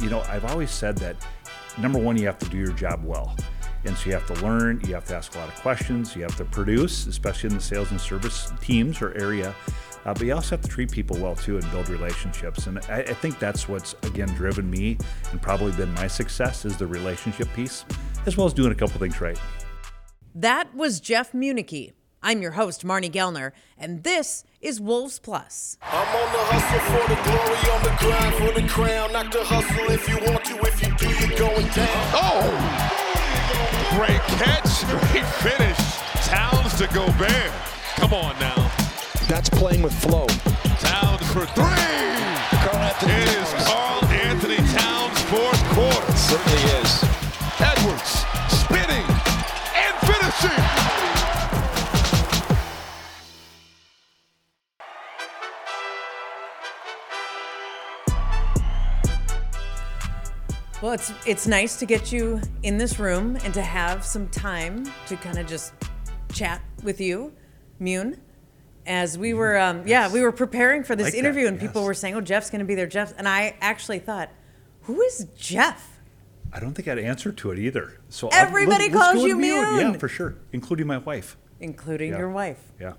you know, I've always said that, number one, you have to do your job well. And so you have to learn, you have to ask a lot of questions, you have to produce, especially in the sales and service teams or area. But you also have to treat people well too and build relationships. And I think that's what's, again, driven me and probably been my success is the relationship piece, as well as doing a couple things right. That was Jeff Mounicou. I'm your host, Marnie Gellner, and this is Wolves Plus. I'm on the hustle for the glory, on the grind for the crown. Not to hustle if you want to, if you do, you're going down. Oh! Great catch, great finish. Towns to Gobert. Come on now. That's playing with flow. Towns for three! It is Karl-Anthony Towns' fourth quarter. It certainly is. Edwards spinning and finishing! Well, it's nice to get you in this room and to have some time to kind of just chat with you, Mune. As we were, we were preparing for this interview, and people were saying, "Oh, Jeff's going to be there, Jeff." And I actually thought, "Who is Jeff?" I don't think I'd answer to it either. So everybody calls you Mune, yeah, for sure, including my wife, your wife. Yeah,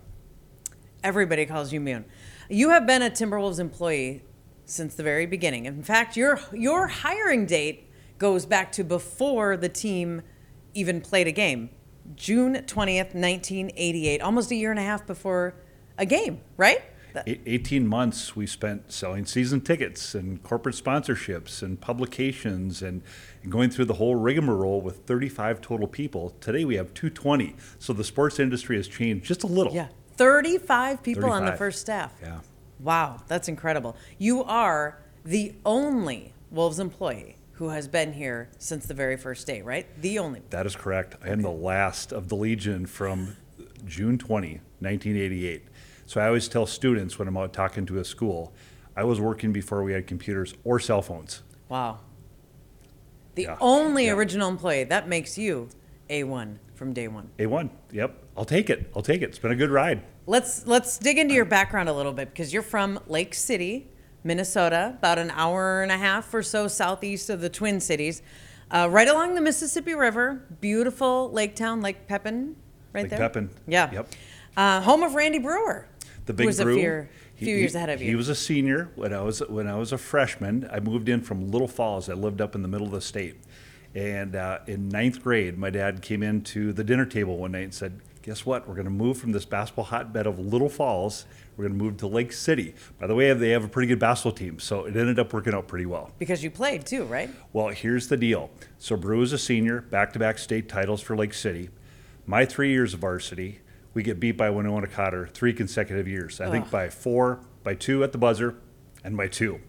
everybody calls you Mune. You have been a Timberwolves employee since the very beginning. In fact, your hiring date goes back to before the team even played a game. June 20th, 1988, almost a year and a half before a game, right? 18 months we spent selling season tickets and corporate sponsorships and publications and going through the whole rigmarole with 35 total people. Today we have 220, so the sports industry has changed just a little. Yeah, 35 people 35. On the first staff. Yeah. Wow, that's incredible. You are the only Wolves employee who has been here since the very first day, right? The only. That is correct. I am the last of the Legion from June 20, 1988. So I always tell students when I'm out talking to a school, I was working before we had computers or cell phones. Wow. The only original employee. That makes you A1 from day one. A1, yep. I'll take it. It's been a good ride. Let's dig into your background a little bit, because you're from Lake City, Minnesota, about an hour and a half or so southeast of the Twin Cities, right along the Mississippi River. Beautiful lake town, Lake Pepin, right there. Lake Pepin. Yeah. Yep. Home of Randy Brewer. The big Brew. He was a few years ahead of you. He was a senior when I was a freshman. I moved in from Little Falls. I lived up in the middle of the state, and in ninth grade, my dad came into the dinner table one night and said, "Guess what? We're going to move from this basketball hotbed of Little Falls. We're going to move to Lake City." By the way, they have a pretty good basketball team, so it ended up working out pretty well. Because you played too, right? Well, here's the deal. So Brew is a senior, back-to-back state titles for Lake City. My 3 years of varsity, we get beat by Winona Cotter 3 consecutive years. I think by 4, by 2 at the buzzer, and by 2.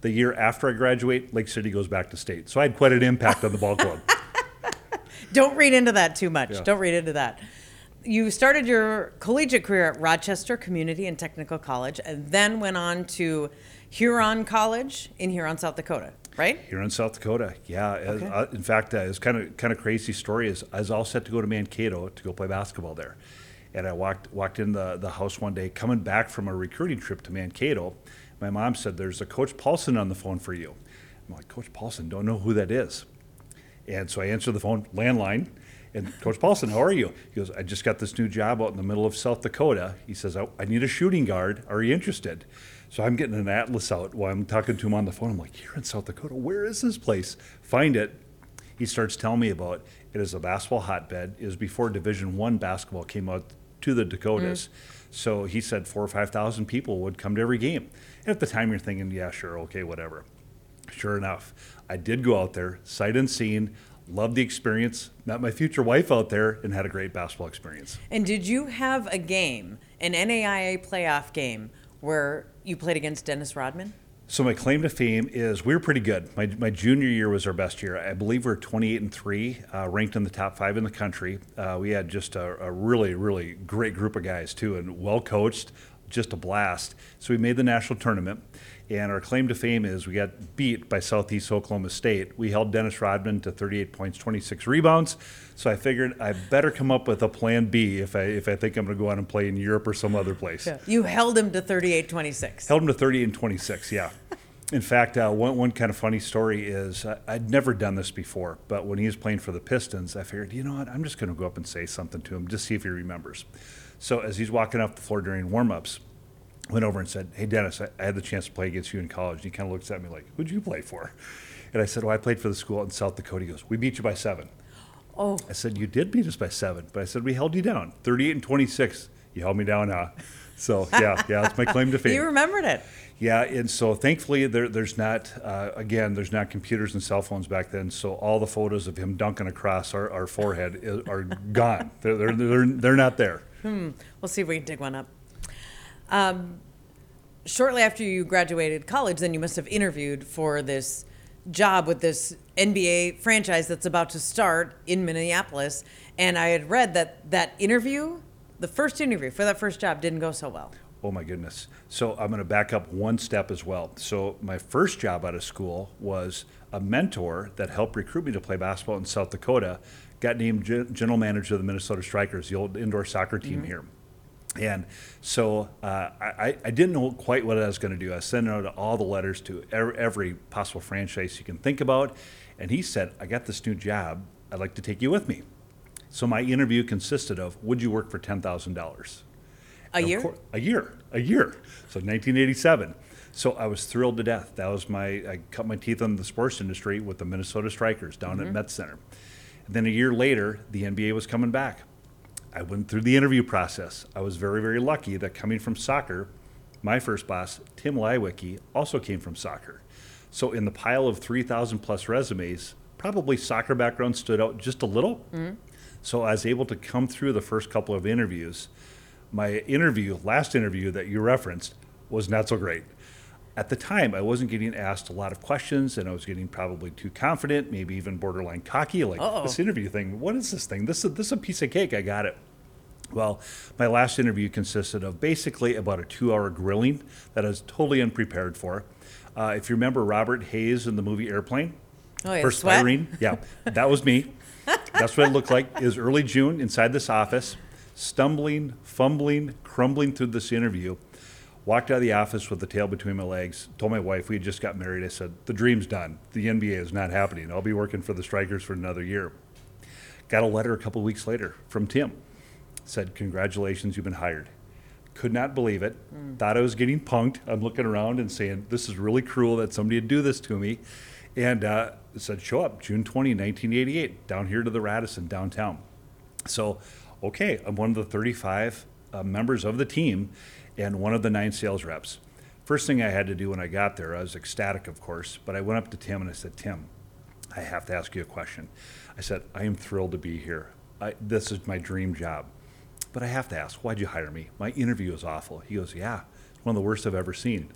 The year after I graduate, Lake City goes back to state. So I had quite an impact on the ball club. Don't read into that too much. Yeah. Don't read into that. You started your collegiate career at Rochester Community and Technical College, and then went on to Huron College in Huron, South Dakota, right? Huron, South Dakota, yeah. Okay. In fact, it's kind of crazy story. Is I was all set to go to Mankato to go play basketball there, and I walked in the house one day coming back from a recruiting trip to Mankato. My mom said, "There's a Coach Paulson on the phone for you." I'm like, "Coach Paulson? Don't know who that is." And so I answered the phone, landline. And "Coach Paulson, how are you?" He goes, "I just got this new job out in the middle of South Dakota." He says, I need a shooting guard. Are you interested?" So I'm getting an atlas out while I'm talking to him on the phone. I'm like, "Here in South Dakota, where is this place? Find it." He starts telling me about it. It is a basketball hotbed. It was before Division I basketball came out to the Dakotas. Mm-hmm. So he said 4,000 or 5,000 people would come to every game. And at the time you're thinking, yeah, sure, okay, whatever. Sure enough, I did go out there, sight unseen. Loved the experience, met my future wife out there, and had a great basketball experience. And did you have a game, an NAIA playoff game, where you played against Dennis Rodman? So my claim to fame is we were pretty good. My junior year was our best year. I believe we were 28-3, ranked in the top 5 in the country. We had just a really, really great group of guys, too, and well-coached, just a blast. So we made the national tournament. And our claim to fame is we got beat by Southeast Oklahoma State. We held Dennis Rodman to 38 points, 26 rebounds. So I figured I better come up with a plan B if I think I'm going to go out and play in Europe or some other place. Yeah. You held him to 38-26. Held him to 38-26, yeah. In fact, one kind of funny story is I'd never done this before, but when he was playing for the Pistons, I figured, you know what, I'm just going to go up and say something to him, just see if he remembers. So as he's walking off the floor during warm-ups, went over and said, hey, Dennis, I had the chance to play against you in college. And he kind of looks at me like, who'd you play for? And I said, well, I played for the school in South Dakota. He goes, we beat you by 7. Oh. I said, you did beat us by 7. But I said, we held you down, 38-26. You held me down, huh? So, yeah, that's my claim to fame. You remembered it. Yeah, and so thankfully there's not computers and cell phones back then, so all the photos of him dunking across our forehead are gone. They're not there. We'll see if we can dig one up. Shortly after you graduated college, then you must have interviewed for this job with this NBA franchise that's about to start in Minneapolis, and I had read that interview, the first interview for that first job, didn't go so well. Oh my goodness. So I'm going to back up one step as well. So my first job out of school was a mentor that helped recruit me to play basketball in South Dakota, got named general manager of the Minnesota Strikers, the old indoor soccer team here. And so I didn't know quite what I was going to do. I was sending out all the letters to every possible franchise you can think about. And he said, I got this new job. I'd like to take you with me. So my interview consisted of, would you work for $10,000? A year. So 1987. So I was thrilled to death. That was I cut my teeth on the sports industry with the Minnesota Strikers down at Met Center. And then a year later, the NBA was coming back. I went through the interview process. I was very, very lucky that coming from soccer, my first boss, Tim Laiwicki, also came from soccer. So in the pile of 3,000 plus resumes, probably soccer background stood out just a little. So I was able to come through the first couple of interviews. My last interview that you referenced was not so great. At the time, I wasn't getting asked a lot of questions, and I was getting probably too confident, maybe even borderline cocky, like this interview thing, what is this thing? This is a piece of cake, I got it. Well, my last interview consisted of basically about a 2-hour grilling that I was totally unprepared for. If you remember Robert Hayes in the movie Airplane, perspiring, that was me. That's what it looked like. It was early June inside this office. Stumbling, fumbling, crumbling through this interview, walked out of the office with the tail between my legs, told my wife, we had just got married, I said, the dream's done. The NBA is not happening. I'll be working for the Strikers for another year. Got a letter a couple weeks later from Tim. Said, congratulations, you've been hired. Could not believe it. Thought I was getting punked. I'm looking around and saying, this is really cruel that somebody would do this to me. And said, show up June 20, 1988, down here to the Radisson downtown. So, okay, I'm one of the 35 members of the team and one of the 9 sales reps. First thing I had to do when I got there, I was ecstatic, of course, but I went up to Tim and I said, Tim, I have to ask you a question. I said, I am thrilled to be here. This is my dream job. But I have to ask, why'd you hire me? My interview was awful. He goes, yeah, one of the worst I've ever seen.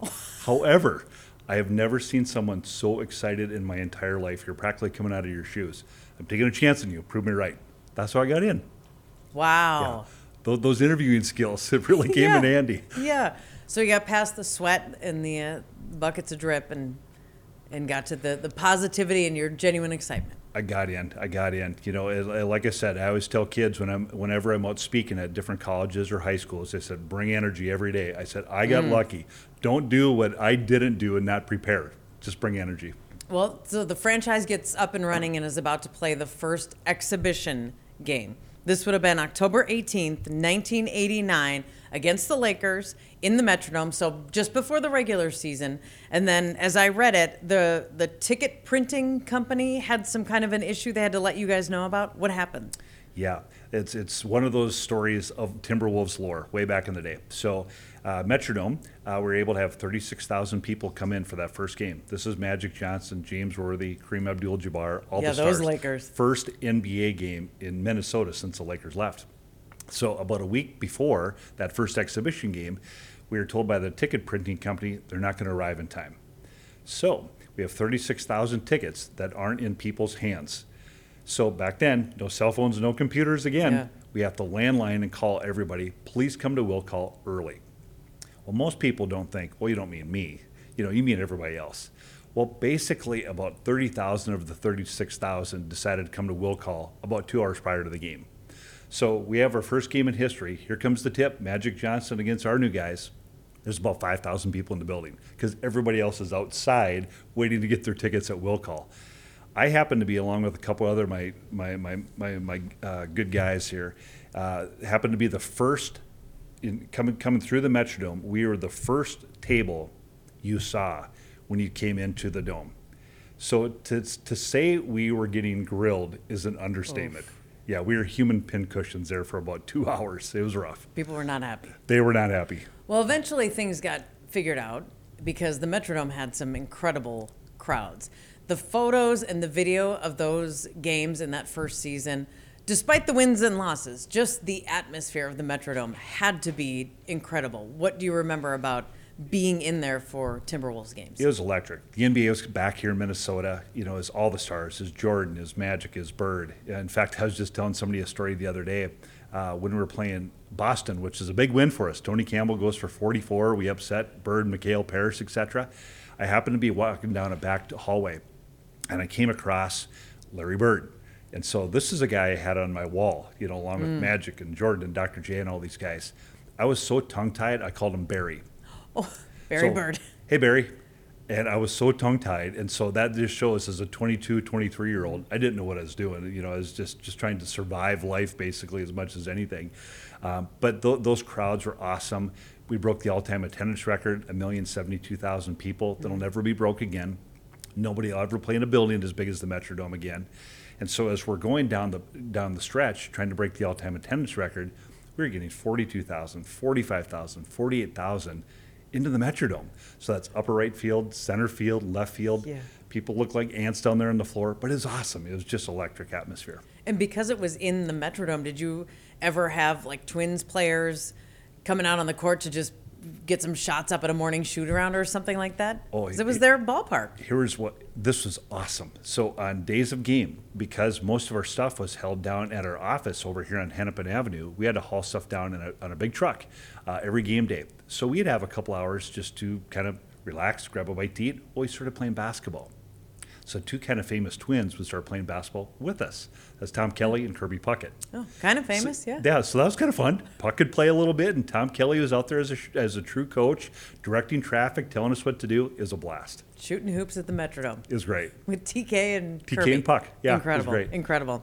However, I have never seen someone so excited in my entire life. You're practically coming out of your shoes. I'm taking a chance on you. Prove me right. That's how I got in. Wow. Yeah. Those interviewing skills, it really came in handy. Yeah. So you got past the sweat and the buckets of drip and got to the positivity and your genuine excitement. I got in. You know, like I said, I always tell kids whenever I'm out speaking at different colleges or high schools, they said, bring energy every day. I said, I got lucky. Don't do what I didn't do and not prepare. Just bring energy. Well, so the franchise gets up and running and is about to play the first exhibition game. This would have been October 18th, 1989, against the Lakers in the Metrodome, so just before the regular season. And then, as I read it, the ticket printing company had some kind of an issue they had to let you guys know about. What happened? Yeah, it's one of those stories of Timberwolves lore way back in the day. So Metrodome, we were able to have 36,000 people come in for that first game. This is Magic Johnson, James Worthy, Kareem Abdul-Jabbar, all the stars. Yeah, those Lakers. First NBA game in Minnesota since the Lakers left. So about a week before that first exhibition game, we were told by the ticket printing company they're not going to arrive in time. So we have 36,000 tickets that aren't in people's hands. So back then, no cell phones, no computers again. Yeah. We have to landline and call everybody. Please come to Will Call early. Well, most people don't think, well, you don't mean me. You know, you mean everybody else. Well, basically about 30,000 of the 36,000 decided to come to Will Call about 2 hours prior to the game. So we have our first game in history. Here comes the tip, Magic Johnson against our new guys. There's about 5,000 people in the building because everybody else is outside waiting to get their tickets at Will Call. I happen to be, along with a couple other my good guys here, happened to be the first in coming through the Metrodome. We were the first table you saw when you came into the dome. So to say we were getting grilled is an understatement. Oof. Yeah, we were human pincushions there for about 2 hours. It was rough. People were not happy. They were not happy. Well, eventually things got figured out because the Metrodome had some incredible crowds. The photos and the video of those games in that first season, despite the wins and losses, just the atmosphere of the Metrodome had to be incredible. What do you remember about being in there for Timberwolves games? It was electric. The NBA was back here in Minnesota. You know, it's all the stars. It's Jordan, it's Magic, it's Bird. In fact, I was just telling somebody a story the other day when we were playing Boston, which is a big win for us. Tony Campbell goes for 44. We upset Bird, McHale, Parrish, etc. I happened to be walking down a back hallway, and I came across Larry Bird. And so this is a guy I had on my wall, you know, along with Magic and Jordan and Dr. J and all these guys. I was so tongue-tied, I called him Barry. Oh, Barry Bird. Hey, Barry. And I was so tongue-tied. And so that just shows, as a 22, 23-year-old, I didn't know what I was doing. You know, I was just trying to survive life, basically, as much as anything. But those crowds were awesome. We broke the all-time attendance record, 1,072,000 people. That'll never be broke again. Nobody will ever play in a building as big as the Metrodome again. And so as we're going down the stretch, trying to break the all-time attendance record, we were getting 42,000, 45,000, 48,000 into the Metrodome. So that's upper right field, center field, left field. Yeah. People look like ants down there on the floor, but it's awesome. It was just electric atmosphere. And because it was in the Metrodome, did you ever have like Twins players coming out on the court to just get some shots up at a morning shoot around or something like that? Oh, it was their ballpark. Here's what, this was awesome. So on days of game, because most of our stuff was held down at our office over here on Hennepin Avenue, we had to haul stuff down on a big truck every game day. So we'd have a couple hours just to kind of relax, grab a bite to eat. We started playing basketball. So two kind of famous twins would start playing basketball with us. That's Tom Kelly and Kirby Puckett. Oh, kind of famous, so, yeah. Yeah, so that was kind of fun. Puck could play a little bit, and Tom Kelly was out there as a true coach, directing traffic, telling us what to do. It was a blast. Shooting hoops at the Metrodome. It was great. With TK and Kirby. TK and Puck, yeah. Incredible, it was great. Incredible.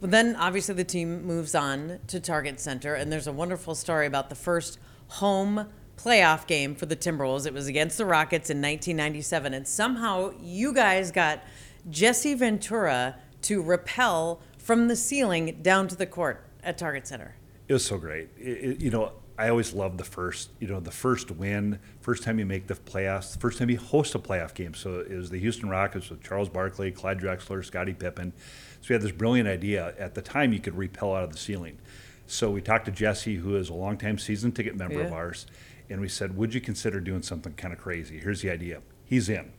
Well, then, obviously, the team moves on to Target Center, and there's a wonderful story about the first home playoff game for the Timberwolves. It was against the Rockets in 1997, and somehow you guys got Jesse Ventura to rappel from the ceiling down to the court at Target Center. It was so great. You know, I always loved the first win, first time you make the playoffs, first time you host a playoff game. So it was the Houston Rockets with Charles Barkley, Clyde Drexler, Scottie Pippen. So we had this brilliant idea. At the time, you could rappel out of the ceiling. So we talked to Jesse, who is a longtime season ticket member of ours, and we said, would you consider doing something kind of crazy? Here's the idea. He's in.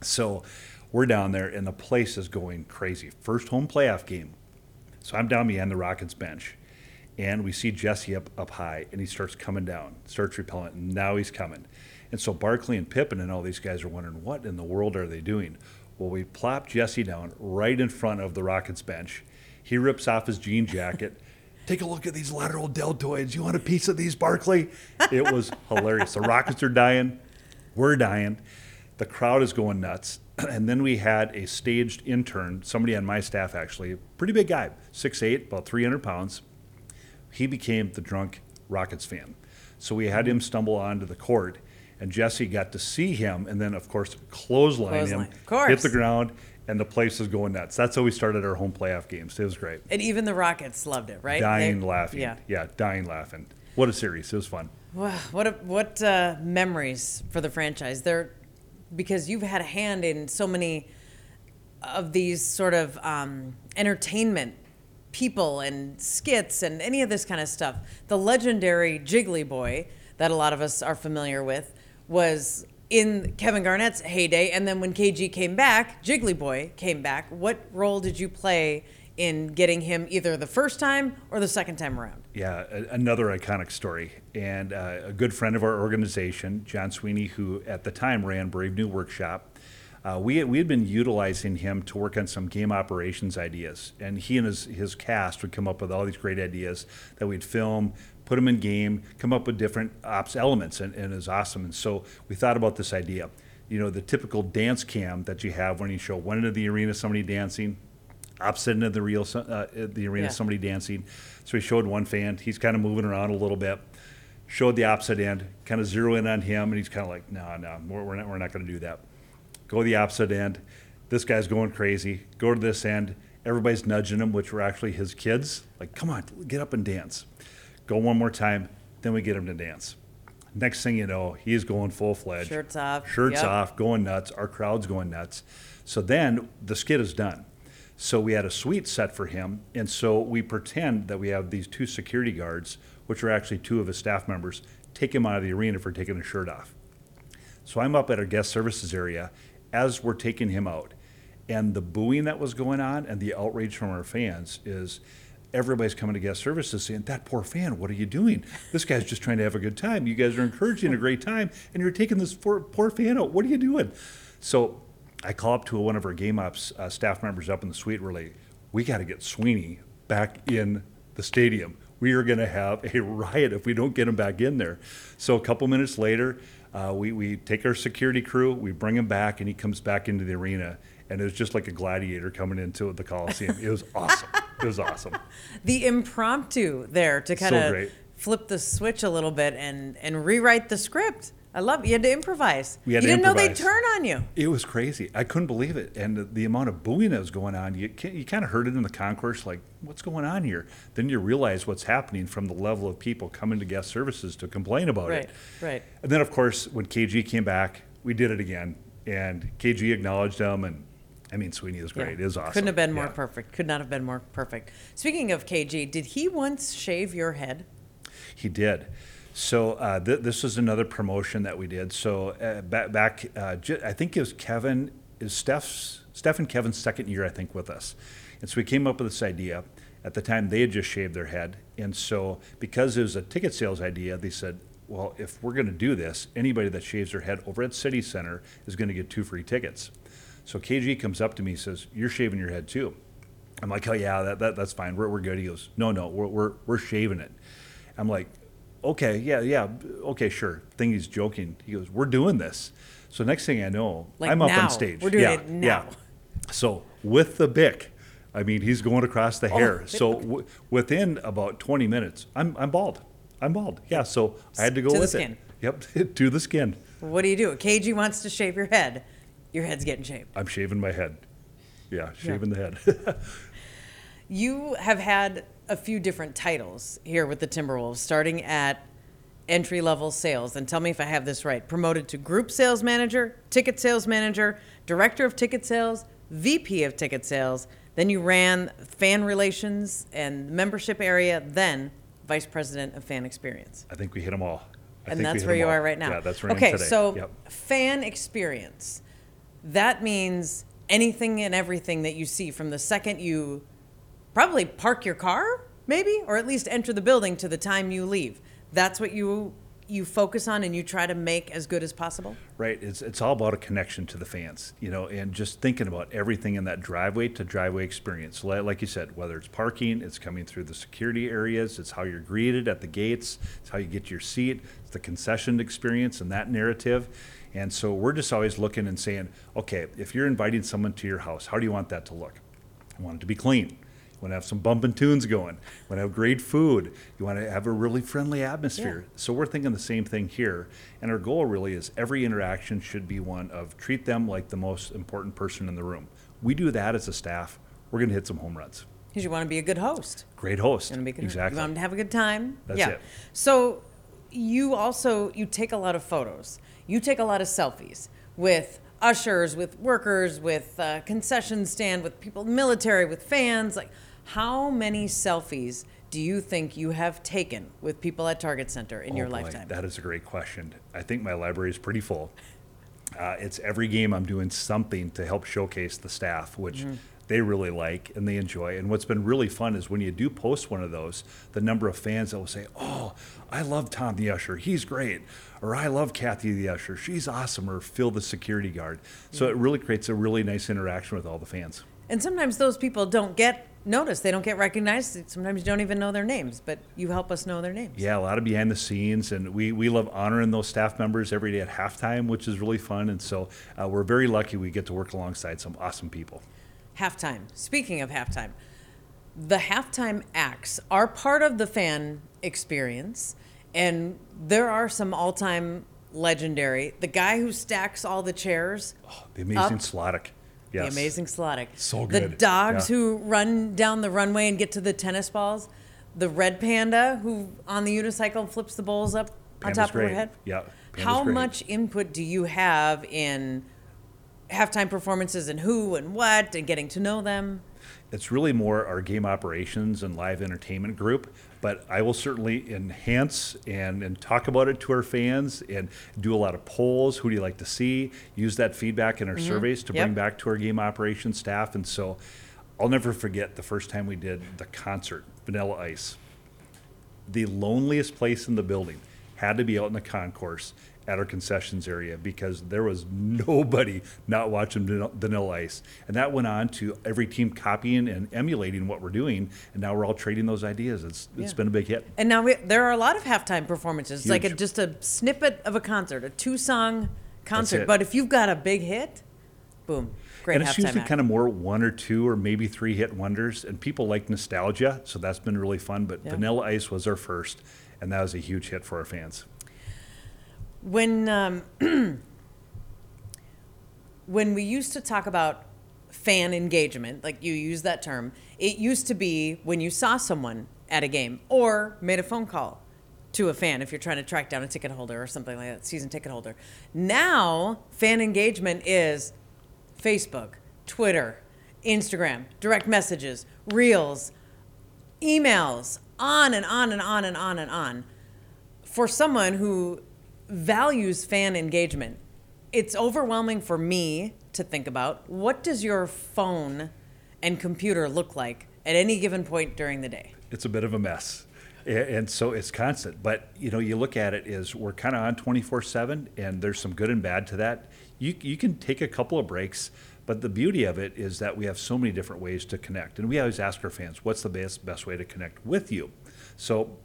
So we're down there, and the place is going crazy. First home playoff game. So I'm down behind the Rockets bench, and we see Jesse up high, and he starts coming down, starts repelling, and now he's coming. And so Barkley and Pippen and all these guys are wondering, what in the world are they doing? Well, we plop Jesse down right in front of the Rockets bench. He rips off his jean jacket. Take a look at these lateral deltoids. You want a piece of these, Barkley? It was hilarious. The Rockets are dying. We're dying. The crowd is going nuts. And then we had a staged intern, somebody on my staff actually, pretty big guy, 6'8", about 300 pounds. He became the drunk Rockets fan. So we had him stumble onto the court, and Jesse got to see him, and then, of course, clothesline him, hit the ground, and the place was going nuts. That's how we started our home playoff games. It was great. And even the Rockets loved it, right? Dying laughing. Yeah, dying laughing. What a series. It was fun. Wow, what memories for the franchise. Because you've had a hand in so many of these sort of entertainment people and skits and any of this kind of stuff. The legendary Jiggly Boy that a lot of us are familiar with was in Kevin Garnett's heyday, and then when KG came back, Jiggly Boy came back. What role did you play in getting him either the first time or the second time around? Yeah, another iconic story. And a good friend of our organization, John Sweeney, who at the time ran Brave New Workshop, we had been utilizing him to work on some game operations ideas. And he and his cast would come up with all these great ideas that we'd film, put them in game, come up with different ops elements, and it's awesome. And so we thought about this idea. You know, the typical dance cam that you have when you show one end of the arena, somebody dancing, opposite end of the arena, yeah. somebody dancing. So we showed one fan. He's kind of moving around a little bit. Showed the opposite end, kind of zero in on him, and he's kind of like, no, we're not going to do that. Go to the opposite end. This guy's going crazy. Go to this end. Everybody's nudging him, which were actually his kids. Like, come on, get up and dance. Go one more time. Then we get him to dance. Next thing you know, he's going full-fledged. Shirts off, going nuts. Our crowd's going nuts. So then the skit is done. So we had a suite set for him, and so we pretend that we have these two security guards, which are actually two of his staff members, take him out of the arena for taking his shirt off. So I'm up at our guest services area as we're taking him out. And the booing that was going on and the outrage from our fans is everybody's coming to guest services saying, that poor fan, what are you doing? This guy's just trying to have a good time. You guys are encouraging a great time, and you're taking this poor fan out. What are you doing? So I call up to one of our game ops staff members up in the suite. We're like, we got to get Sweeney back in the stadium. We are going to have a riot if we don't get him back in there. So a couple minutes later, we take our security crew, we bring him back, and he comes back into the arena. And it was just like a gladiator coming into the Coliseum. It was awesome. It was awesome. The impromptu there to kind of flip the switch a little bit and rewrite the script. I love it. You had to improvise. You didn't know they'd turn on you. It was crazy. I couldn't believe it. And the amount of booing that was going on, you kind of heard it in the concourse, like, what's going on here? Then you realize what's happening from the level of people coming to guest services to complain about it. Right. And then, of course, when KG came back, we did it again. And KG acknowledged them. And, I mean, Sweeney is great. Yeah. It is awesome. Couldn't have been more perfect. Could not have been more perfect. Speaking of KG, did he once shave your head? He did. So this is another promotion that we did. So I think it was Steph and Kevin's second year, I think, with us. And so we came up with this idea. At the time, they had just shaved their head. And so because it was a ticket sales idea, they said, well, if we're going to do this, anybody that shaves their head over at City Center is going to get 2 free tickets. So KG comes up to me and says, you're shaving your head too. I'm like, oh, yeah, that's fine. We're good. He goes, no, we're shaving it. I'm like, okay, yeah, okay, sure. I think he's joking. He goes, we're doing this. So next thing I know, like I'm up on stage. We're doing it now. Yeah. So with the BIC, I mean, he's going across the hair. So within about 20 minutes, I'm bald. Yeah, so I had to go to with the skin. It. Yep, to the skin. What do you do? KG wants to shave your head. Your head's getting shaved. I'm shaving my head. Yeah, the head. You have had a few different titles here with the Timberwolves, starting at entry-level sales. And tell me if I have this right. Promoted to group sales manager, ticket sales manager, director of ticket sales, VP of ticket sales. Then you ran fan relations and membership area, then vice president of fan experience. I think we hit them all. And that's where you are right now. Yeah, that's where I am today. Okay, so fan experience. That means anything and everything that you see from the second you probably park your car, maybe, or at least enter the building to the time you leave. That's what you focus on and you try to make as good as possible? Right. It's all about a connection to the fans, and just thinking about everything in that driveway to driveway experience. Like you said, whether it's parking, it's coming through the security areas, it's how you're greeted at the gates, it's how you get your seat, it's the concession experience and that narrative. And so we're just always looking and saying, okay, if you're inviting someone to your house, how do you want that to look? I want it to be clean. You want to have some bumping tunes going. You want to have great food. You want to have a really friendly atmosphere. Yeah. So we're thinking the same thing here. And our goal really is every interaction should be one of treat them like the most important person in the room. We do that as a staff, we're going to hit some home runs. Because you want to be a good host. Great host. Exactly. You want them to have a good time. That's it. So you take a lot of photos. You take a lot of selfies with ushers, with workers, with concession stand, with people, military, with fans. Like, how many selfies do you think you have taken with people at Target Center in your lifetime? That is a great question. I think my library is pretty full. It's every game I'm doing something to help showcase the staff, which they really like and they enjoy. And what's been really fun is when you do post one of those, the number of fans that will say, oh, I love Tom the usher, he's great. Or I love Kathy the usher, she's awesome. Or Phil the security guard. So it really creates a really nice interaction with all the fans. And sometimes those people don't get noticed. They don't get recognized. Sometimes you don't even know their names, but you help us know their names. Yeah, a lot of behind the scenes, and we love honoring those staff members every day at halftime, which is really fun. And so we're very lucky we get to work alongside some awesome people. Halftime. Speaking of halftime, the halftime acts are part of the fan experience, and there are some all-time legendary. The guy who stacks all the chairs. Oh, the amazing Slotnick. Yes. The amazing Slotnick. So good. The dogs who run down the runway and get to the tennis balls. The red panda who on the unicycle flips the bowls up on top of her head. Yeah. How much input do you have in halftime performances and who and what and getting to know them? It's really more our game operations and live entertainment group, but I will certainly enhance and talk about it to our fans and do a lot of polls. Who do you like to see? Use that feedback in our surveys to bring back to our game operations staff. And so I'll never forget the first time we did the concert, Vanilla Ice. The loneliest place in the building had to be out in the concourse at our concessions area because there was nobody not watching Vanilla Ice. And that went on to every team copying and emulating what we're doing, and now we're all trading those ideas. It's been a big hit. And now there are a lot of halftime performances. It's like just a snippet of a concert, a two-song concert. But if you've got a big hit, boom. Great. And it's usually kind of more one or two or maybe three hit wonders, and people like nostalgia, so that's been really fun. But Vanilla Ice was our first, and that was a huge hit for our fans. When when we used to talk about fan engagement, like you use that term, it used to be when you saw someone at a game or made a phone call to a fan if you're trying to track down a ticket holder or something like that, season ticket holder. Now, fan engagement is Facebook, Twitter, Instagram, direct messages, reels, emails, on and on and on and on and on. For someone who values fan engagement, it's overwhelming for me to think about. What does your phone and computer look like at any given point during the day? It's a bit of a mess. And so it's constant, but you look at it as we're kind of on 24/7, and there's some good and bad to that. You can take a couple of breaks, but the beauty of it is that we have so many different ways to connect. And we always ask our fans, what's the best way to connect with you? So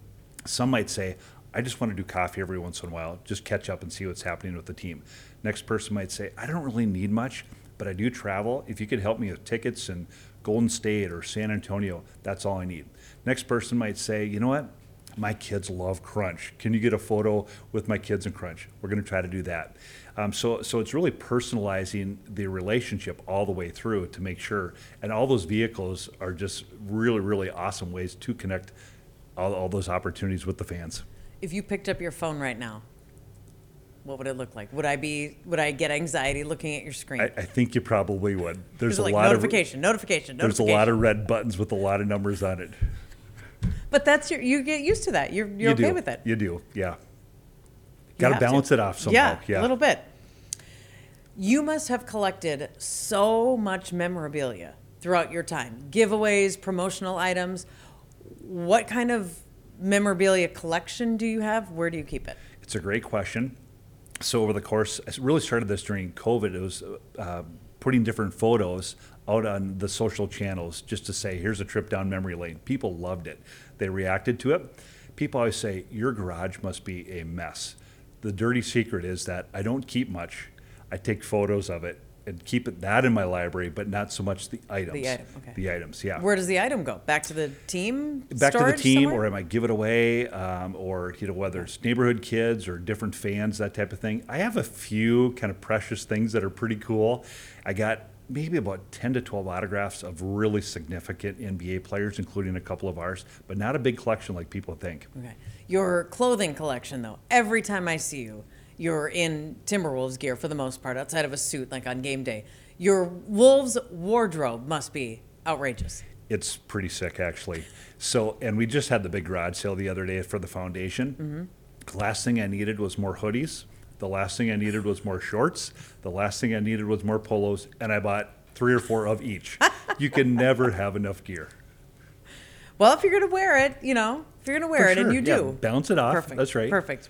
some might say, I just want to do coffee every once in a while, just catch up and see what's happening with the team. Next person might say, I don't really need much, but I do travel. If you could help me with tickets in Golden State or San Antonio, that's all I need. Next person might say, you know what? My kids love Crunch. Can you get a photo with my kids in Crunch? We're going to try to do that. So it's really personalizing the relationship all the way through to make sure. And all those vehicles are just really, really awesome ways to connect all those opportunities with the fans. If you picked up your phone right now, what would it look like? Would I get anxiety looking at your screen? I think you probably would. There's a lot of notification. There's a lot of red buttons with a lot of numbers on it. But you get used to that. You're okay with it. You do, yeah. Got to balance it off somehow. Yeah, a little bit. You must have collected so much memorabilia throughout your time. Giveaways, promotional items. What kind of memorabilia collection do you have? Where do you keep it? It's a great question. So over the course, I really started this during COVID. It was putting different photos out on the social channels just to say, here's a trip down memory lane. People loved it. They reacted to it. People always say, your garage must be a mess. The dirty secret is that I don't keep much. I take photos of it and keep it that in my library, but not so much the items. The items, yeah. Where does the item go? Back to the team? Back to the team, somewhere? Or I might give it away, or whether it's neighborhood kids or different fans, that type of thing. I have a few kind of precious things that are pretty cool. I got maybe about 10 to 12 autographs of really significant NBA players, including a couple of ours, but not a big collection like people think. Okay. Your clothing collection, though, every time I see you, you're in Timberwolves gear for the most part, outside of a suit like on game day. Your Wolves wardrobe must be outrageous. It's pretty sick, actually. So, and we just had the big garage sale the other day for the foundation. Mm-hmm. Last thing I needed was more hoodies. The last thing I needed was more shorts. The last thing I needed was more polos, and I bought 3 or 4 of each. You can never have enough gear. Well, if you're going to wear it, if you're going to wear it, and you do. Bounce it off. Perfect. That's right. Perfect.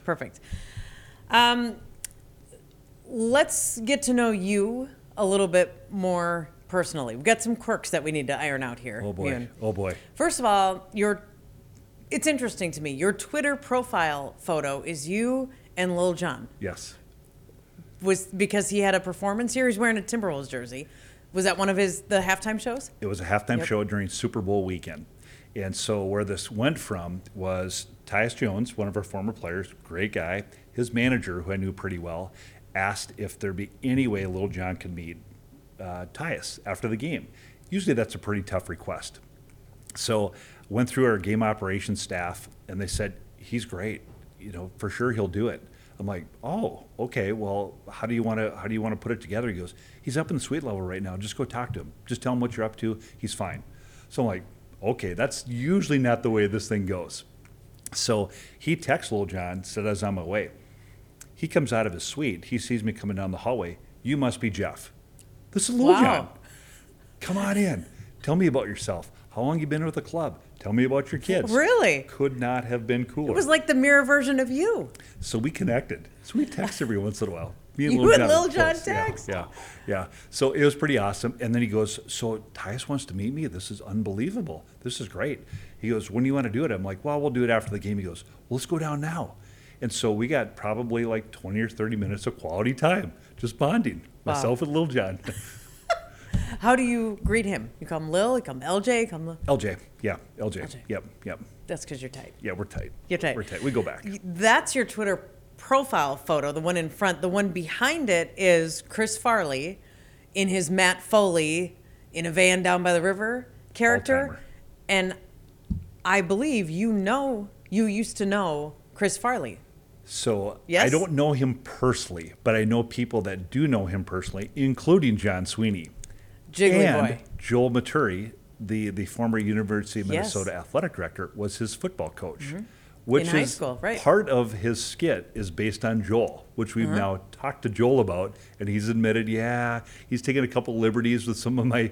Let's get to know you a little bit more personally. We've got some quirks that we need to iron out here. Oh, boy. Ian. Oh, boy. First of all, it's interesting to me. Your Twitter profile photo is you and Lil Jon. Yes. Was because he had a performance here. He's wearing a Timberwolves jersey. Was that one of the halftime shows? It was a halftime show during Super Bowl weekend. And so where this went from was Tyus Jones, one of our former players, great guy, his manager, who I knew pretty well, asked if there'd be any way Lil Jon could meet Tyus after the game. Usually that's a pretty tough request. So went through our game operations staff, and they said, he's great. You know, for sure he'll do it. I'm like, oh, okay, well, how do you want to put it together? He goes, he's up in the suite level right now. Just go talk to him. Just tell him what you're up to. He's fine. So I'm like, okay, that's usually not the way this thing goes. So he texts Lil Jon, said I was on my way. He comes out of his suite. He sees me coming down the hallway. You must be Jeff. This is Lil Jon. Come on in. Tell me about yourself. How long you been with the club? Tell me about your kids. Really? Could not have been cooler. It was like the mirror version of you. So we connected. So we text every once in a while. Me and you and Lil Jon text? Yeah. So it was pretty awesome. And then he goes, so Tyus wants to meet me? This is unbelievable. This is great. He goes, when do you want to do it? I'm like, well, we'll do it after the game. He goes, well, let's go down now. And so we got probably like 20 or 30 minutes of quality time, just bonding, myself and Lil Jon. How do you greet him? You call him Lil, you call him LJ, you call him Lil? LJ, yeah, LJ. Yep. That's because you're tight. Yeah, we're tight. You're tight. We're tight. We go back. That's your Twitter profile photo, the one in front. The one behind it is Chris Farley in his Matt Foley in a van down by the river character. And I believe you used to know Chris Farley. So yes? I don't know him personally, but I know people that do know him personally, including John Sweeney. Jiggly Boy. Joel Maturi, the former University of Minnesota athletic director, was his football coach, which in high school, right? Part of his skit is based on Joel, which we've now talked to Joel about, and he's admitted, he's taken a couple liberties with some of my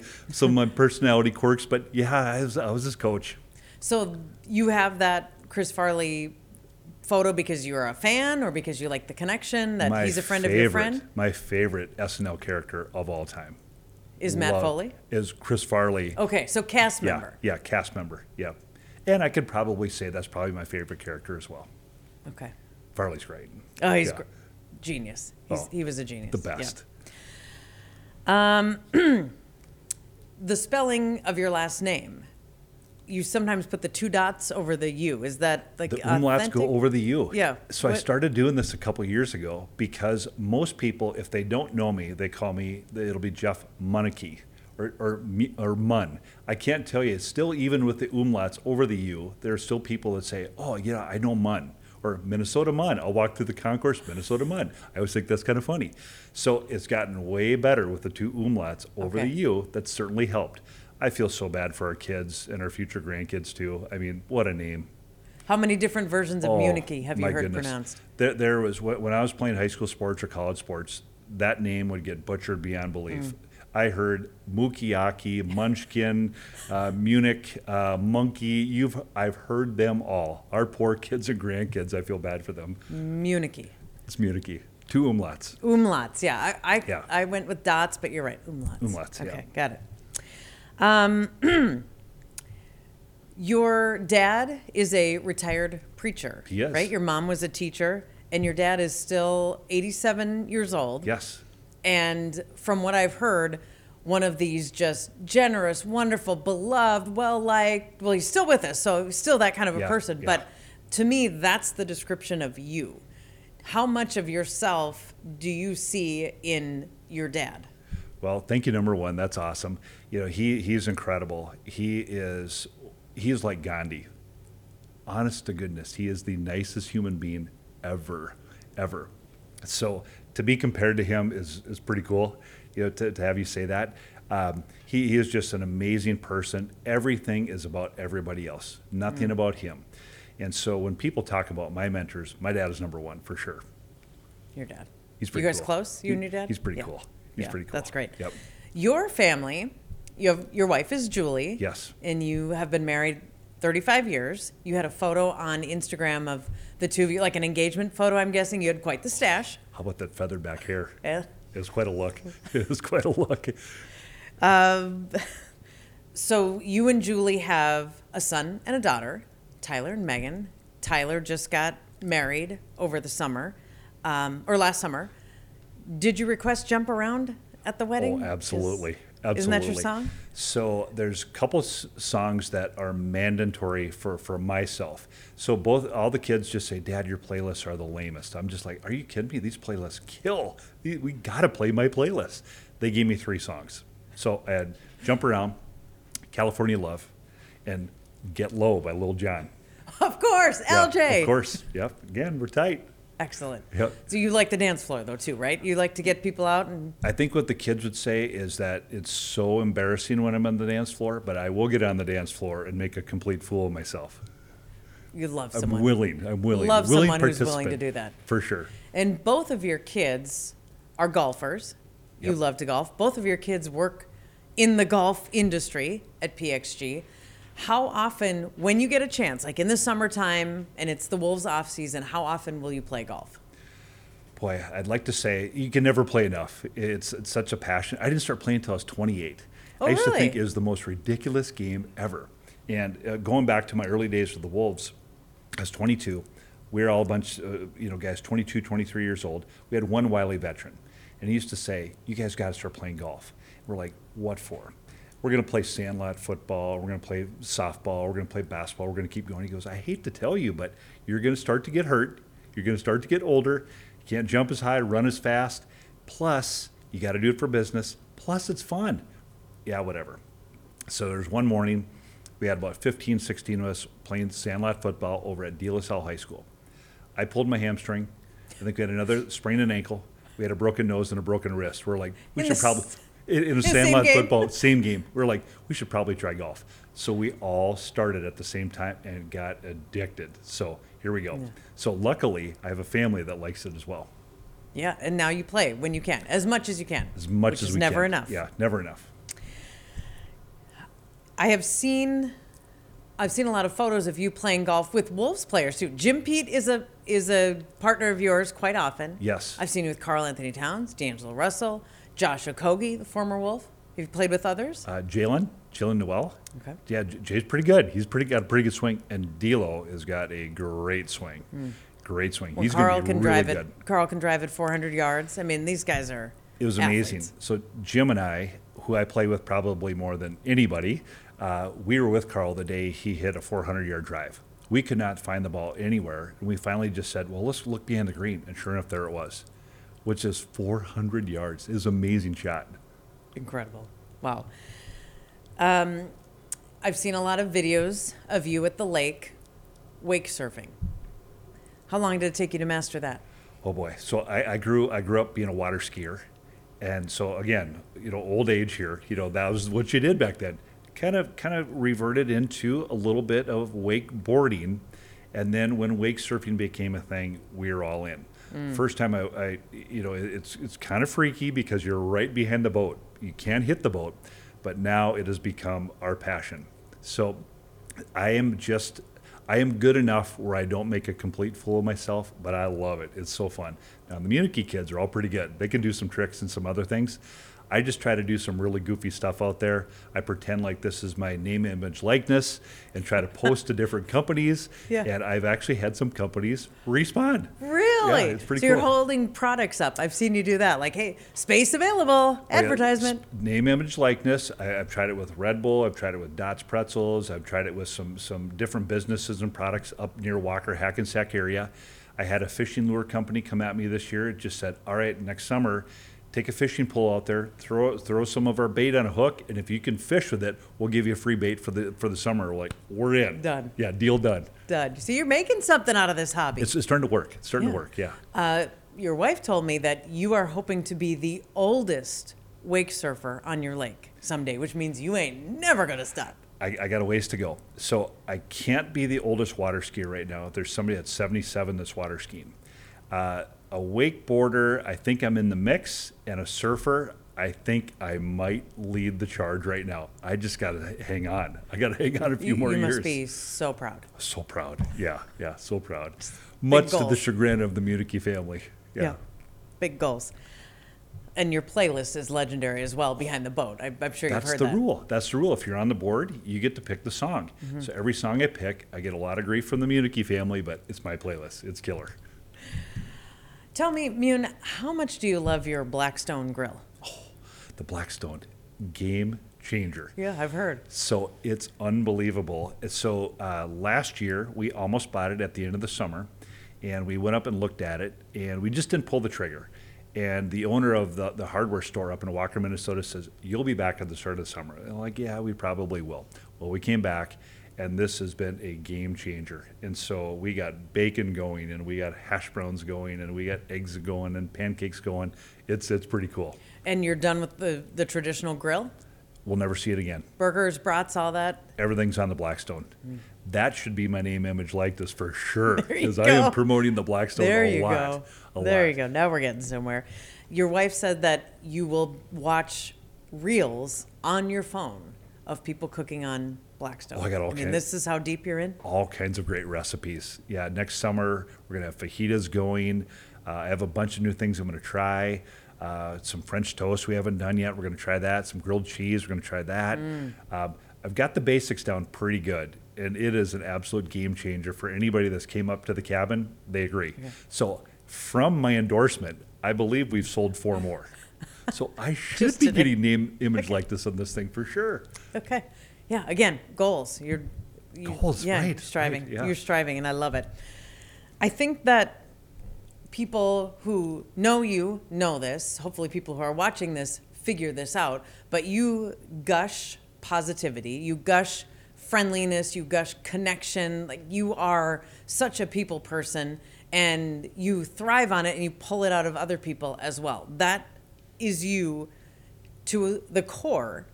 personality quirks, but I was his coach. So you have that Chris Farley photo because you're a fan or because you like the connection that he's a friend of your friend? My favorite SNL character of all time. Is Matt Foley? Is Chris Farley. Okay, so cast member. Yeah, cast member, And I could probably say that's probably my favorite character as well. Okay. Farley's great. Oh, he's genius. He was a genius. The best. Yeah. The spelling of your last name, you sometimes put the two dots over the U. Is that like the umlauts go over the U? Yeah. So I started doing this a couple of years ago because most people, if they don't know me, they call me, it'll be Jeff Mounicou or Mun. I can't tell you, still even with the umlauts over the U, there are still people that say, oh yeah, I know Mun or Minnesota Mun. I'll walk through the concourse, Minnesota Mun. I always think that's kind of funny. So it's gotten way better with the two umlauts over the U. That's certainly helped. I feel so bad for our kids and our future grandkids, too. I mean, what a name. How many different versions of Mounicou have you heard pronounced? There was, when I was playing high school sports or college sports, that name would get butchered beyond belief. I heard Mukiaki, Munchkin, Munich, Monkey. I've heard them all. Our poor kids and grandkids, I feel bad for them. Mounicou. It's Mounicou. Two umlauts. Umlauts, yeah. I went with dots, but you're right, umlauts. Umlauts, yeah. Okay, got it. Your dad is a retired preacher, yes, right? Your mom was a teacher, and your dad is still 87 years old. Yes. And from what I've heard, one of these just generous, wonderful, beloved, well-liked, well, he's still with us, so still that kind of a person. Yeah. But to me, that's the description of you. How much of yourself do you see in your dad? Well, thank you, number one. That's awesome. You know, he's incredible. He's like Gandhi. Honest to goodness, he is the nicest human being ever. So to be compared to him is pretty cool, you know, to have you say that. He is just an amazing person. Everything is about everybody else, nothing about him. And so when people talk about my mentors, my dad is number one for sure. Your dad. He's pretty cool. You guys close, you and your dad? He's pretty cool. He's pretty cool. That's great. Yep. Your family, your wife is Julie. Yes. And you have been married 35 years. You had a photo on Instagram of the two of you, like an engagement photo, I'm guessing. You had quite the stash. How about that feathered back hair? Yeah. It was quite a look. So you and Julie have a son and a daughter, Tyler and Megan. Tyler just got married over the summer, or last summer. Did you request Jump Around at the wedding? Oh, absolutely. Absolutely. Isn't that your song? So there's a couple songs that are mandatory for myself. So all the kids just say, Dad, your playlists are the lamest. I'm just like, are you kidding me? These playlists kill. We got to play my playlist. They gave me three songs. So I had Jump Around, California Love, and Get Low by Lil Jon. Of course, yeah, LJ. Of course, yep. Again, we're tight. Excellent. Yep. So you like the dance floor, though, too, right? You like to get people out and... I think what the kids would say is that it's so embarrassing when I'm on the dance floor, but I will get on the dance floor and make a complete fool of myself. You love someone. I'm willing. Love willing someone who's willing to do that. For sure. And both of your kids are golfers. Yep. You love to golf. Both of your kids work in the golf industry at PXG. How often, when you get a chance, like in the summertime and it's the Wolves off season, how often will you play golf? Boy, I'd like to say you can never play enough. It's such a passion. I didn't start playing until I was 28. Oh, I used to think it was the most ridiculous game ever. And going back to my early days with the Wolves, I was 22. We were all a bunch, guys, 22, 23 years old. We had one wily veteran. And he used to say, you guys got to start playing golf. And we're like, what for? We're going to play sandlot football, we're going to play softball, we're going to play basketball, we're going to keep going. He goes, I hate to tell you, but you're going to start to get hurt, you're going to start to get older, you can't jump as high, run as fast, plus you got to do it for business, plus it's fun. Yeah, whatever. So there's one morning, we had about 15, 16 of us playing sandlot football over at De La Salle High School. I pulled my hamstring, I think we had another sprain and ankle, we had a broken nose and a broken wrist. We're like, we should probably... In the sandlot football, same game. We're like, we should probably try golf. So we all started at the same time and got addicted. So here we go. Yeah. So luckily, I have a family that likes it as well. Yeah, and now you play when you can, as much as you can. As much as we can. Never enough. Yeah, never enough. I've seen a lot of photos of you playing golf with Wolves players too. Jim Pete is a partner of yours quite often. Yes. I've seen you with Karl-Anthony Towns, D'Angelo Russell. Josh Okogie, the former Wolf. Have you played with others? Jalen Noel. Okay. Yeah, Jay's pretty good. He's got a pretty good swing. And D'Lo has got a great swing. Mm. Great swing. Well, he's going to be really good. Carl can drive it 400 yards. I mean, these guys are It was amazing. Athletes. So Jim and I, who I play with probably more than anybody, we were with Carl the day he hit a 400-yard drive. We could not find the ball anywhere. And we finally just said, well, let's look behind the green. And sure enough, there it was. Which is 400 yards. It is an amazing shot. Incredible. Wow. I've seen a lot of videos of you at the lake, wake surfing. How long did it take you to master that? Oh boy. So I grew up being a water skier. And so again, old age here, that was what you did back then. Kind of reverted into a little bit of wakeboarding. And then when wake surfing became a thing, we were all in. First time I it's kind of freaky because you're right behind the boat. You can't hit the boat, but now it has become our passion. So I am good enough where I don't make a complete fool of myself, but I love it. It's so fun. Now the Mounicou kids are all pretty good. They can do some tricks and some other things. I just try to do some really goofy stuff out there. I pretend like this is my name, image, likeness, and try to post to different companies. Yeah. And I've actually had some companies respond. Really? Yeah, it's pretty cool. So you're holding products up. I've seen you do that. Like, hey, space available, advertisement. Yeah, name, image, likeness. I've tried it with Red Bull. I've tried it with Dots Pretzels. I've tried it with some different businesses and products up near Walker, Hackensack area. I had a fishing lure company come at me this year. It just said, all right, next summer, take a fishing pole out there, throw some of our bait on a hook, and if you can fish with it, we'll give you a free bait for the summer. We're like, we're in. Done. Yeah, deal done. Done. So you're making something out of this hobby. It's starting to work. It's starting to work, yeah. Your wife told me that you are hoping to be the oldest wake surfer on your lake someday, which means you ain't never going to stop. I got a ways to go. So I can't be the oldest water skier right now. There's somebody that's 77 that's water skiing. A wakeboarder, I think I'm in the mix, and a surfer, I think I might lead the charge right now. I just got to hang on. I got to hang on a few more years. You must be so proud. So proud. Yeah, so proud. Much to the chagrin of the Mounicou family. Yeah. Big goals. And your playlist is legendary as well, Behind the Boat. I'm sure you've heard that. That's the rule. That's the rule. If you're on the board, you get to pick the song. Mm-hmm. So every song I pick, I get a lot of grief from the Mounicou family, but it's my playlist. It's killer. Tell me, Mun, how much do you love your Blackstone grill? Oh, the Blackstone, game changer. Yeah, I've heard. So it's unbelievable. So last year, we almost bought it at the end of the summer, and we went up and looked at it, and we just didn't pull the trigger. And the owner of the hardware store up in Walker, Minnesota says, "You'll be back at the start of the summer." And I'm like, "Yeah, we probably will." Well, we came back, and this has been a game changer. And so we got bacon going, and we got hash browns going, and we got eggs going, and pancakes going. It's pretty cool. And you're done with the traditional grill? We'll never see it again. Burgers, brats, all that? Everything's on the Blackstone. Mm. That should be my name, image, likeness for sure, because I am promoting the Blackstone a lot. There you go. Now we're getting somewhere. Your wife said that you will watch reels on your phone of people cooking on Blackstone. Oh, I got all kinds. I mean, this is how deep you're in? All kinds of great recipes. Yeah, next summer we're going to have fajitas going. I have a bunch of new things I'm going to try. Some French toast we haven't done yet. We're going to try that. Some grilled cheese. We're going to try that. Mm. I've got the basics down pretty good. And it is an absolute game changer for anybody that's came up to the cabin. They agree. Okay. So from my endorsement, I believe we've sold 4 more. So I should be getting name, image, likeness on this thing for sure. Okay. Yeah. Again, goals. Goals, yeah, right. You're striving. Right, yeah. You're striving, and I love it. I think that people who know you know this. Hopefully people who are watching this figure this out. But you gush positivity. You gush friendliness, you gush connection. Like, you are such a people person, and you thrive on it, and you pull it out of other people as well. That is you to the core.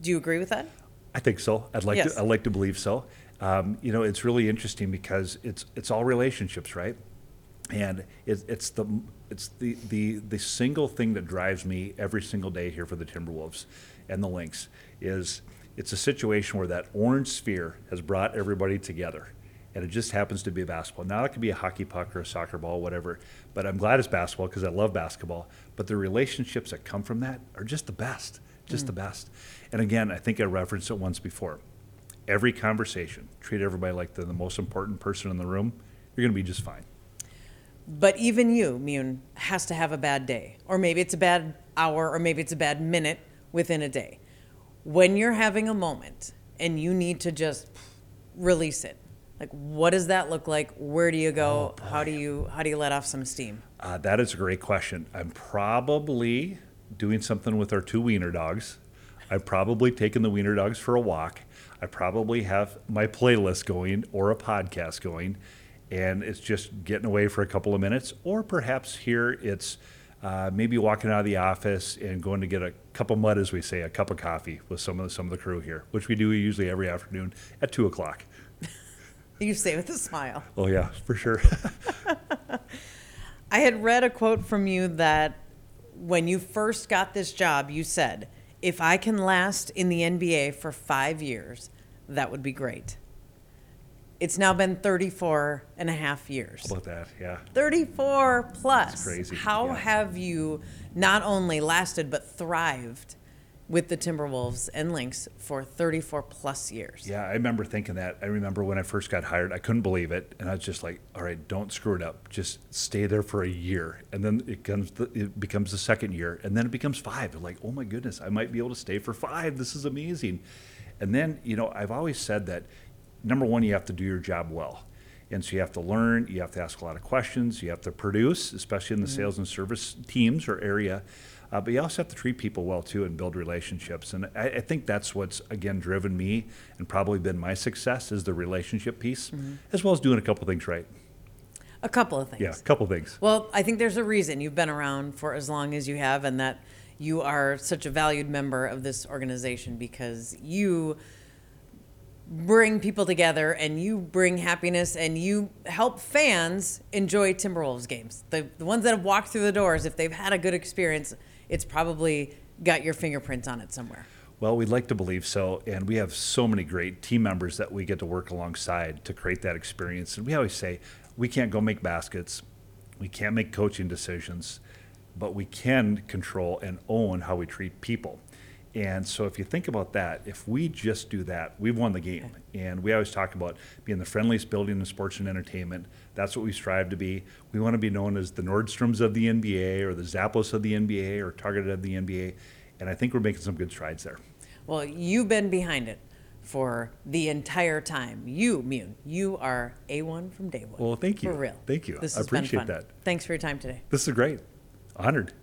Do you agree with that? I think so. I'd like to believe so. You know, it's really interesting because it's all relationships, right? And it's the single thing that drives me every single day here for the Timberwolves and the Lynx is. It's a situation where that orange sphere has brought everybody together, and it just happens to be basketball. Now, it could be a hockey puck or a soccer ball, whatever, but I'm glad it's basketball because I love basketball. But the relationships that come from that are just the best, the best. And again, I think I referenced it once before. Every conversation, treat everybody like they're the most important person in the room. You're going to be just fine. But even you, Mun, has to have a bad day, or maybe it's a bad hour, or maybe it's a bad minute within a day. When you're having a moment and you need to just release it, like, what does that look like? Where do you go? How do you let off some steam? That is a great question. I'm probably doing something with our 2 wiener dogs. I've probably taken the wiener dogs for a walk. I probably have my playlist going or a podcast going, and it's just getting away for a couple of minutes. Or perhaps here it's maybe walking out of the office and going to get a cup of mud, as we say, a cup of coffee with some of the crew here, which we do usually every afternoon at 2 o'clock. You say with a smile. Oh, yeah, for sure. I had read a quote from you that when you first got this job, you said, "If I can last in the NBA for 5 years, that would be great." It's now been 34 and a half years. How about that? Yeah. 34 plus. That's crazy. How have you not only lasted but thrived with the Timberwolves and Lynx for 34 plus years? Yeah, I remember thinking that. I remember when I first got hired, I couldn't believe it. And I was just like, all right, don't screw it up. Just stay there for a year. And then it becomes the second year. And then it becomes 5. I'm like, oh my goodness, I might be able to stay for 5. This is amazing. And then, you know, I've always said that, number one, you have to do your job well. And so you have to learn, you have to ask a lot of questions, you have to produce, especially in the sales and service teams or area. But you also have to treat people well too and build relationships. And I think that's what's, again, driven me and probably been my success is the relationship piece, as well as doing a couple of things right. A couple of things. Yeah, a couple of things. Well, I think there's a reason you've been around for as long as you have, and that you are such a valued member of this organization because you bring people together, and you bring happiness, and you help fans enjoy Timberwolves games. The ones that have walked through the doors, if they've had a good experience, it's probably got your fingerprints on it somewhere. Well, we'd like to believe so, and we have so many great team members that we get to work alongside to create that experience. And we always say, we can't go make baskets, we can't make coaching decisions, but we can control and own how we treat people. And so if you think about that, if we just do that, we've won the game. And we always talk about being the friendliest building in sports and entertainment. That's what we strive to be. We want to be known as the Nordstroms of the NBA or the Zappos of the NBA or Target of the NBA. And I think we're making some good strides there. Well, you've been behind it for the entire time. You, Mune, you are A1 from day one. Well, thank you. For real. Thank you. I appreciate that. Thanks for your time today. This is great. Honored.